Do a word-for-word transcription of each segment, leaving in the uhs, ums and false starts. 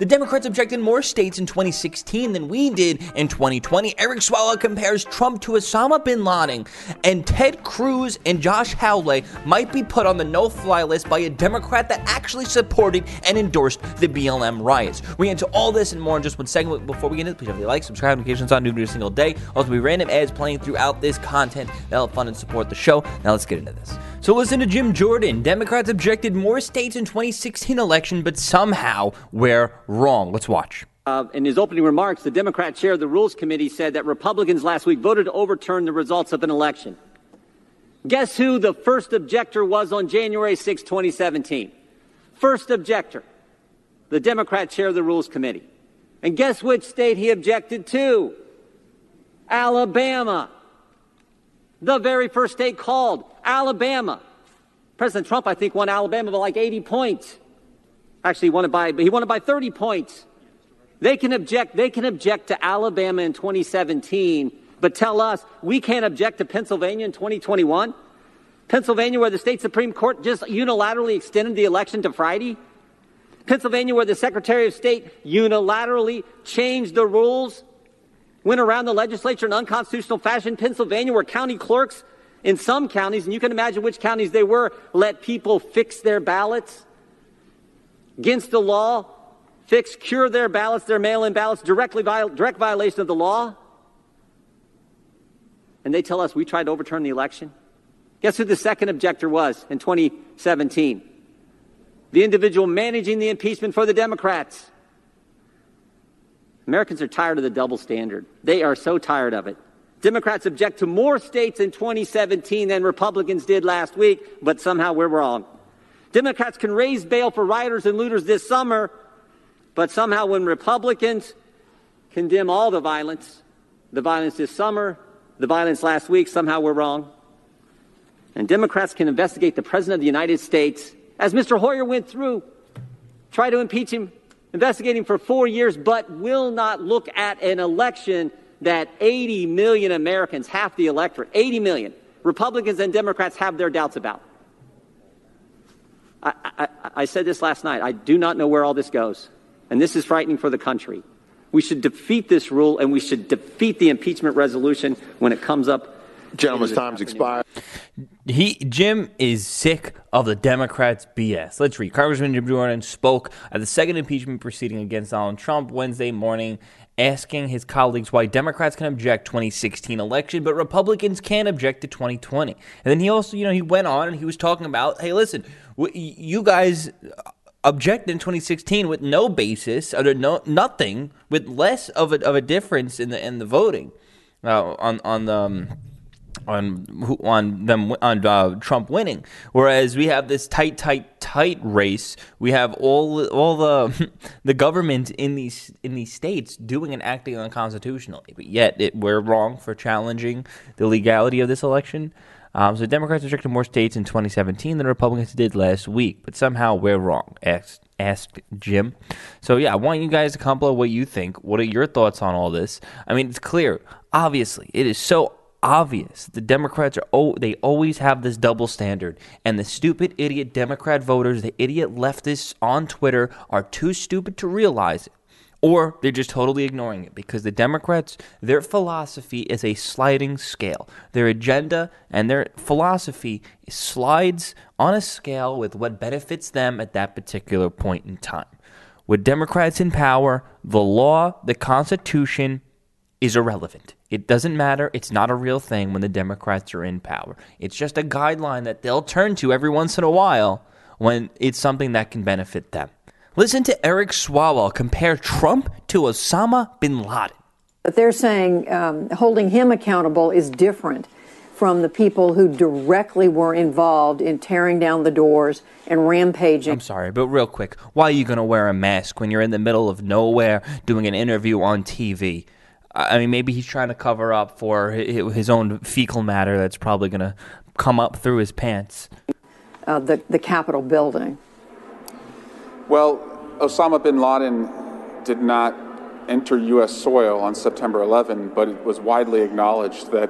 The Democrats objected more states in twenty sixteen than we did in twenty twenty. Eric Swalwell compares Trump to Osama bin Laden, and Ted Cruz and Josh Hawley might be put on the no-fly list by a Democrat that actually supported and endorsed the B L M riots. We get into all this and more in just one segment. Before we get into it, please have a like, subscribe, notifications on, new every single day. Also, we random ads playing throughout this content that help fund and support the show. Now let's get into this. So listen to Jim Jordan. Democrats objected more states in twenty sixteen election, but somehow we're wrong. Let's watch. Uh, in his opening remarks, the Democrat chair of the Rules Committee said that Republicans last week voted to overturn the results of an election. Guess who the first objector was on January sixth, twenty seventeen? First objector, the Democrat chair of the Rules Committee. And guess which state he objected to? Alabama. The very first state called, Alabama. President Trump, I think, won Alabama by like eighty points. Actually, he won it by, but he won it by thirty points. They can object, they can object to Alabama in twenty seventeen, but tell us we can't object to Pennsylvania in twenty twenty-one? Pennsylvania, where the state Supreme Court just unilaterally extended the election to Friday? Pennsylvania, where the Secretary of State unilaterally changed the rules, went around the legislature in unconstitutional fashion. Pennsylvania, where county clerks in some counties, and you can imagine which counties they were, let people fix their ballots against the law, fix, cure their ballots, their mail-in ballots, directly viol- direct violation of the law. And they tell us we tried to overturn the election. Guess who the second objector was in twenty seventeen? The individual managing the impeachment for the Democrats. Americans are tired of the double standard. They are so tired of it. Democrats object to more states in twenty seventeen than Republicans did last week, but somehow we're wrong. Democrats can raise bail for rioters and looters this summer, but somehow when Republicans condemn all the violence, the violence this summer, the violence last week, somehow we're wrong. And Democrats can investigate the President of the United States, as Mister Hoyer went through, try to impeach him, investigate him for four years, but will not look at an election that eighty million Americans, half the electorate, eighty million, Republicans and Democrats have their doubts about. I, I, I said this last night. I do not know where all this goes, and this is frightening for the country. We should defeat this rule, and we should defeat the impeachment resolution when it comes up. Gentleman's time's expired. He Jim is sick of the Democrats' B S. Let's read. Congressman Jim Jordan spoke at the second impeachment proceeding against Donald Trump Wednesday morning, asking his colleagues why Democrats can object twenty sixteen election, but Republicans can't object to twenty twenty. And then he also, you know, he went on and he was talking about, hey, listen, you guys objected in twenty sixteen with no basis, under no nothing, with less of a, of a difference in the in the voting uh, on on the. Um, on who on them on uh, Trump winning, whereas we have this tight tight tight race. We have all all the the government in these in these states doing and acting unconstitutionally, but yet it, we're wrong for challenging the legality of this election. Um, so Democrats rejected more states in twenty seventeen than Republicans did last week, but somehow we're wrong, asked, asked Jim. So yeah, I want you guys to comment what you think. What are your thoughts on all this? I mean, it's clear, obviously, it is so obvious. The Democrats are oh, they always have this double standard, and the stupid idiot Democrat voters, the idiot leftists on Twitter are too stupid to realize it, or they're just totally ignoring it, because the Democrats, their philosophy is a sliding scale. Their agenda and their philosophy slides on a scale with what benefits them at that particular point in time. With Democrats in power, the law, the Constitution is irrelevant. It doesn't matter. It's not a real thing when the Democrats are in power. It's just a guideline that they'll turn to every once in a while when it's something that can benefit them. Listen to Eric Swalwell compare Trump to Osama bin Laden. But they're saying um, holding him accountable is different from the people who directly were involved in tearing down the doors and rampaging. I'm sorry, but real quick, why are you going to wear a mask when you're in the middle of nowhere doing an interview on T V? I mean, maybe he's trying to cover up for his own fecal matter that's probably going to come up through his pants. Uh, the, the Capitol building. Well, Osama bin Laden did not enter U S soil on September eleventh, but it was widely acknowledged that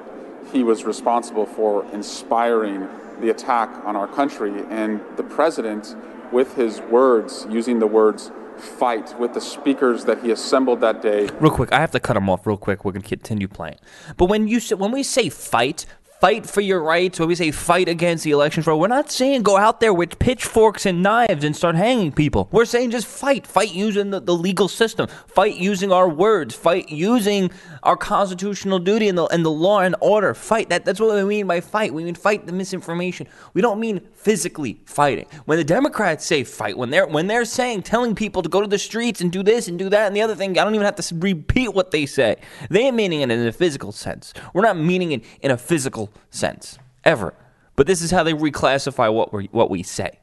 he was responsible for inspiring the attack on our country. And the president, with his words, using the words fight with the speakers that he assembled that day. Real quick, I have to cut him off real quick. We're going to continue playing. But when you when we say fight, fight for your rights, when we say fight against the election fraud, we're not saying go out there with pitchforks and knives and start hanging people. We're saying just fight. Fight using the, the legal system. Fight using our words. Fight using our constitutional duty and the, and the law and order. Fight. That, that's what we mean by fight. We mean fight the misinformation. We don't mean physically fighting. When the Democrats say fight, when they're when they're saying, telling people to go to the streets and do this and do that and the other thing, I don't even have to repeat what they say. They're meaning it in a physical sense. We're not meaning it in a physical sense, ever. But this is how they reclassify what we what we say.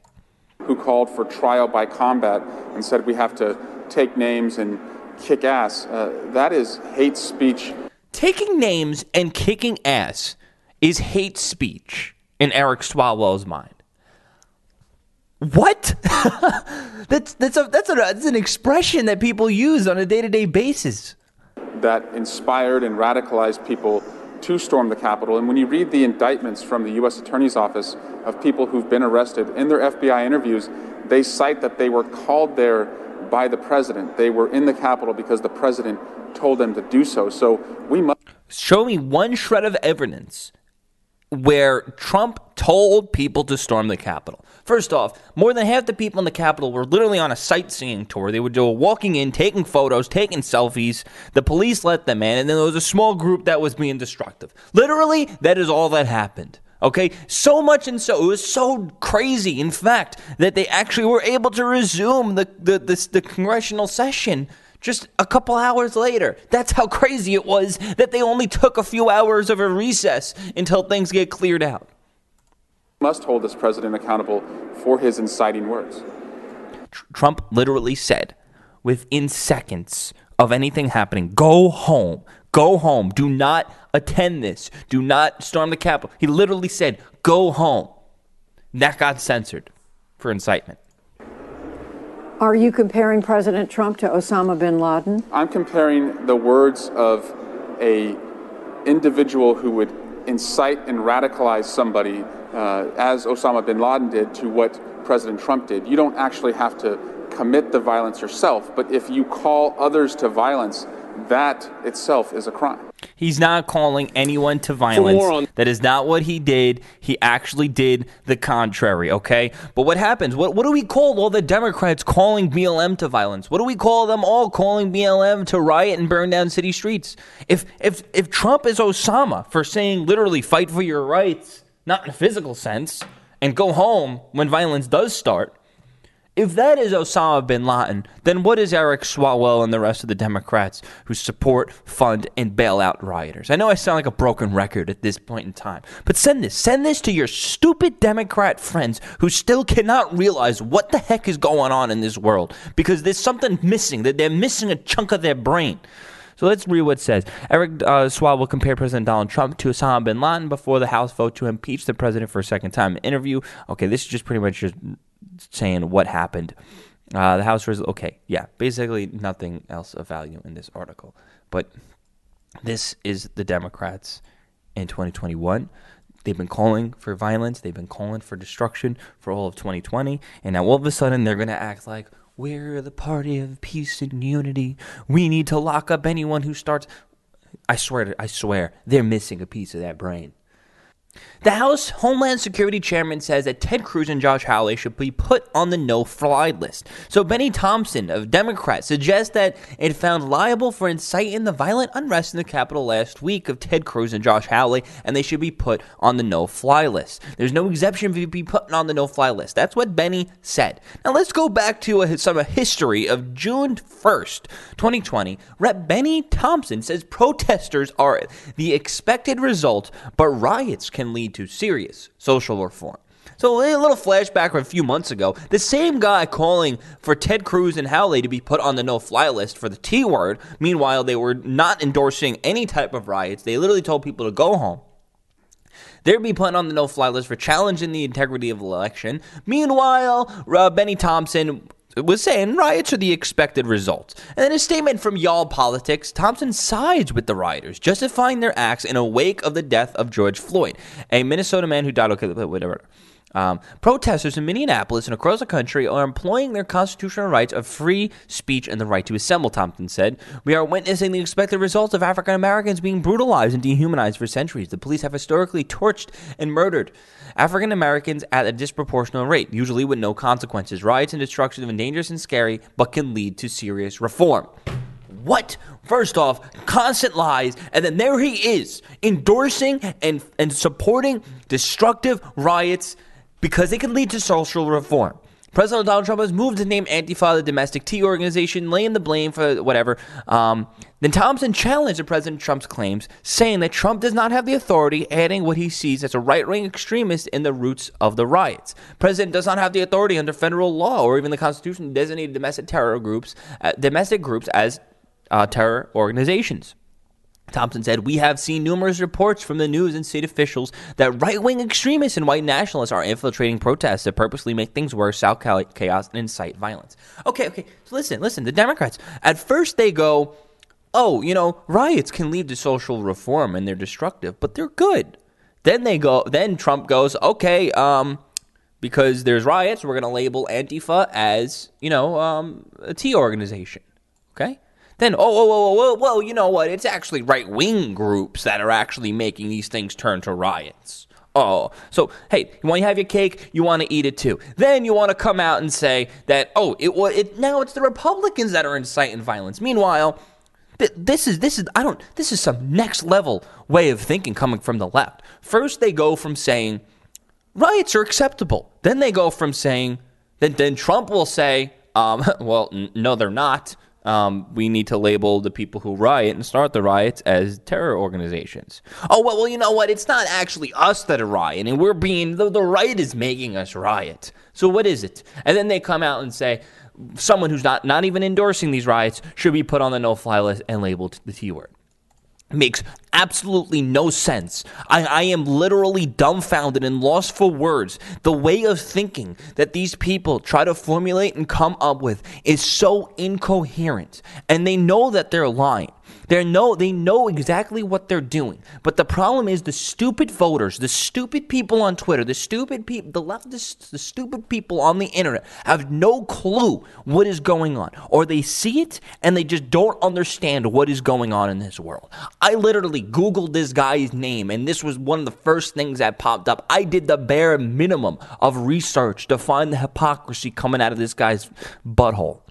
Who called for trial by combat and said we have to take names and kick ass. Uh, that is hate speech. Taking names and kicking ass is hate speech in Eric Swalwell's mind. What? that's that's a, that's, a, that's an expression that people use on a day-to-day basis. That inspired and radicalized people to storm the Capitol. And when you read the indictments from the U S Attorney's Office of people who've been arrested, in their F B I interviews, they cite that they were called there by the president. They were in the Capitol because the president told them to do so. So we must... Show me one shred of evidence where Trump told people to storm the Capitol. First off, more than half the people in the Capitol were literally on a sightseeing tour. They were walking in, taking photos, taking selfies. The police let them in, and then there was a small group that was being destructive. Literally, that is all that happened. Okay, so much and so, it was so crazy, in fact, that they actually were able to resume the the, the, the congressional session just a couple hours later. That's how crazy it was that they only took a few hours of a recess until things get cleared out. Must hold this president accountable for his inciting words. Tr- Trump literally said, within seconds of anything happening, go home. Go home. Do not attend this. Do not storm the Capitol. He literally said, go home. That got censored for incitement. Are you comparing President Trump to Osama bin Laden? I'm comparing the words of a individual who would incite and radicalize somebody, uh, as Osama bin Laden did, to what President Trump did. You don't actually have to commit the violence yourself, but if you call others to violence, that itself is a crime. He's not calling anyone to violence. That is not what he did. He actually did the contrary, okay? But what happens? What what do we call all the Democrats calling B L M to violence? What do we call them all calling B L M to riot and burn down city streets? If if if Trump is Osama for saying literally fight for your rights, not in a physical sense, and go home when violence does start, if that is Osama bin Laden, then what is Eric Swalwell and the rest of the Democrats who support, fund, and bail out rioters? I know I sound like a broken record at this point in time, but send this. Send this to your stupid Democrat friends who still cannot realize what the heck is going on in this world because there's something missing, that they're missing a chunk of their brain. So let's read what it says. Eric uh, Swalwell compared President Donald Trump to Osama bin Laden before the House vote to impeach the president for a second time. Interview. Okay, this is just pretty much just saying what happened. Uh, the House was okay. Yeah, basically nothing else of value in this article. But this is the Democrats in twenty twenty-one. They've been calling for violence. They've been calling for destruction for all of twenty twenty. And now all of a sudden they're going to act like, we're the party of peace and unity. We need to lock up anyone who starts. I swear, to, I swear, they're missing a piece of that brain. The House Homeland Security Chairman says that Ted Cruz and Josh Hawley should be put on the no-fly list. So Bennie Thompson of Democrats suggests that it found liable for inciting the violent unrest in the Capitol last week of Ted Cruz and Josh Hawley, and they should be put on the no-fly list. There's no exemption for being put on the no-fly list. That's what Bennie said. Now let's go back to a, some a history of June first, twenty twenty. Representative Bennie Thompson says protesters are the expected result, but riots can lead to serious social reform. So a little flashback from a few months ago, the same guy calling for Ted Cruz and Hawley to be put on the no-fly list for the T word. Meanwhile, they were not endorsing any type of riots. They literally told people to go home. They'd be put on the no-fly list for challenging the integrity of the election. Meanwhile, uh, Bennie Thompson was saying riots are the expected result. And in a statement from Y'all Politics, Thompson sides with the rioters, justifying their acts in the wake of the death of George Floyd, a Minnesota man who died. Okay, whatever. Um, protesters in Minneapolis and across the country are employing their constitutional rights of free speech and the right to assemble, Thompson said. We are witnessing the expected results of African Americans being brutalized and dehumanized for centuries. The police have historically torched and murdered African Americans at a disproportionate rate, usually with no consequences. Riots and destruction are dangerous and scary, but can lead to serious reform. What? First off, constant lies, and then there he is, endorsing and, and supporting destructive riots because they can lead to social reform. President Donald Trump has moved to name Antifa the domestic tea organization, laying the blame for whatever. Um, then Thompson challenged President Trump's claims, saying that Trump does not have the authority, adding what he sees as a right-wing extremist in the roots of the riots. President does not have the authority under federal law or even the Constitution to designate domestic terror groups, uh, domestic groups as Uh, terror organizations. Thompson said, we have seen numerous reports from the news and state officials that right-wing extremists and white nationalists are infiltrating protests to purposely make things worse, sow chaos, and incite violence. Okay, okay, so listen, listen, the Democrats, at first they go, oh, you know, riots can lead to social reform and they're destructive, but they're good. Then they go, then Trump goes, okay, um, because there's riots, we're going to label Antifa as, you know, um, a tea organization, okay? Then, oh, oh, oh, oh, well, you know what? It's actually right-wing groups that are actually making these things turn to riots. Oh, so, hey, you want to have your cake, you want to eat it too. Then you want to come out and say that, oh, it, it now it's the Republicans that are inciting violence. Meanwhile, th- this is this is I don't this is some next-level way of thinking coming from the left. First, they go from saying riots are acceptable. Then they go from saying then then Trump will say, um, well, n- no, they're not. Um, we need to label the people who riot and start the riots as terror organizations. Oh, well, well, you know what? It's not actually us that are rioting. We're being, the, the right is making us riot. So what is it? And then they come out and say, someone who's not, not even endorsing these riots should be put on the no-fly list and labeled the T word. Makes absolutely no sense. I, I am literally dumbfounded and lost for words. The way of thinking that these people try to formulate and come up with is so incoherent. And they know that they're lying. They know, they know exactly what they're doing. But the problem is the stupid voters, the stupid people on Twitter, the stupid people, the leftists, the stupid people on the internet have no clue what is going on. Or they see it and they just don't understand what is going on in this world. I literally Googled this guy's name, and this was one of the first things that popped up. I did the bare minimum of research to find the hypocrisy coming out of this guy's butthole.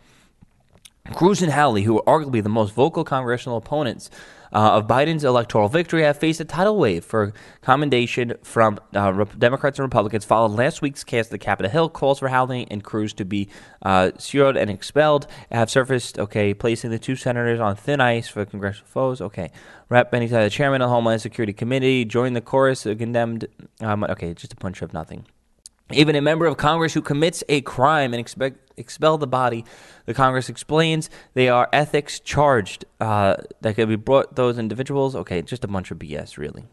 Cruz and Hawley, who are arguably the most vocal congressional opponents uh, of Biden's electoral victory, have faced a tidal wave for commendation from uh, Re- Democrats and Republicans following last week's cast at the Capitol Hill. Calls for Hawley and Cruz to be uh, seared and expelled have surfaced, okay, placing the two senators on thin ice for congressional foes. Okay, Rep Bennie Thompson, the chairman of the Homeland Security Committee, joined the chorus of condemned, um, okay, just a punch of nothing. Even a member of Congress who commits a crime and expect, expel the body, the Congress explains, they are ethics charged uh, that could be brought those individuals. Okay, just a bunch of B S, really.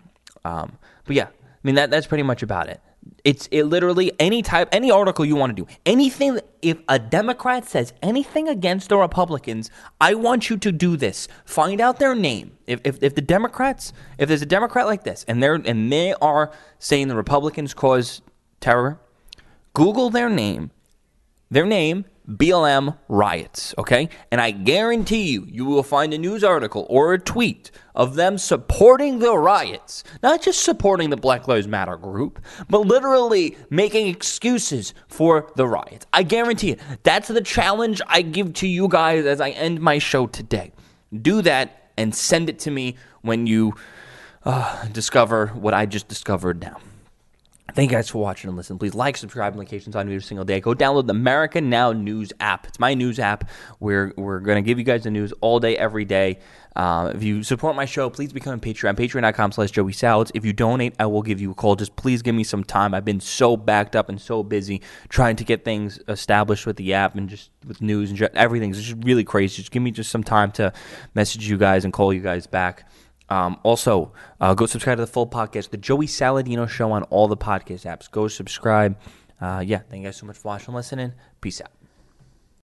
Um, but yeah, I mean, that that's pretty much about it. It's it literally any type, any article you want to do, anything. If a Democrat says anything against the Republicans, I want you to do this. Find out their name. If if, if the Democrats, if there's a Democrat like this, and they're and they are saying the Republicans cause terror. Google their name, their name, B L M riots, okay? And I guarantee you, you will find a news article or a tweet of them supporting the riots, not just supporting the Black Lives Matter group, but literally making excuses for the riots. I guarantee it. That's the challenge I give to you guys as I end my show today. Do that and send it to me when you uh, discover what I just discovered now. Thank you guys for watching and listening. Please like, subscribe, and notifications on every single day. Go download the America Now News app. It's my news app. We're, we're going to give you guys the news all day, every day. Uh, if you support my show, please become a Patreon. Patreon.com slash Joey Salads. If you donate, I will give you a call. Just please give me some time. I've been so backed up and so busy trying to get things established with the app and just with news and everything. It's just really crazy. Just give me just some time to message you guys and call you guys back. Um, also, uh, go subscribe to the full podcast, The Joey Saladino Show on all the podcast apps. Go subscribe. Uh, yeah, thank you guys so much for watching and listening. Peace out.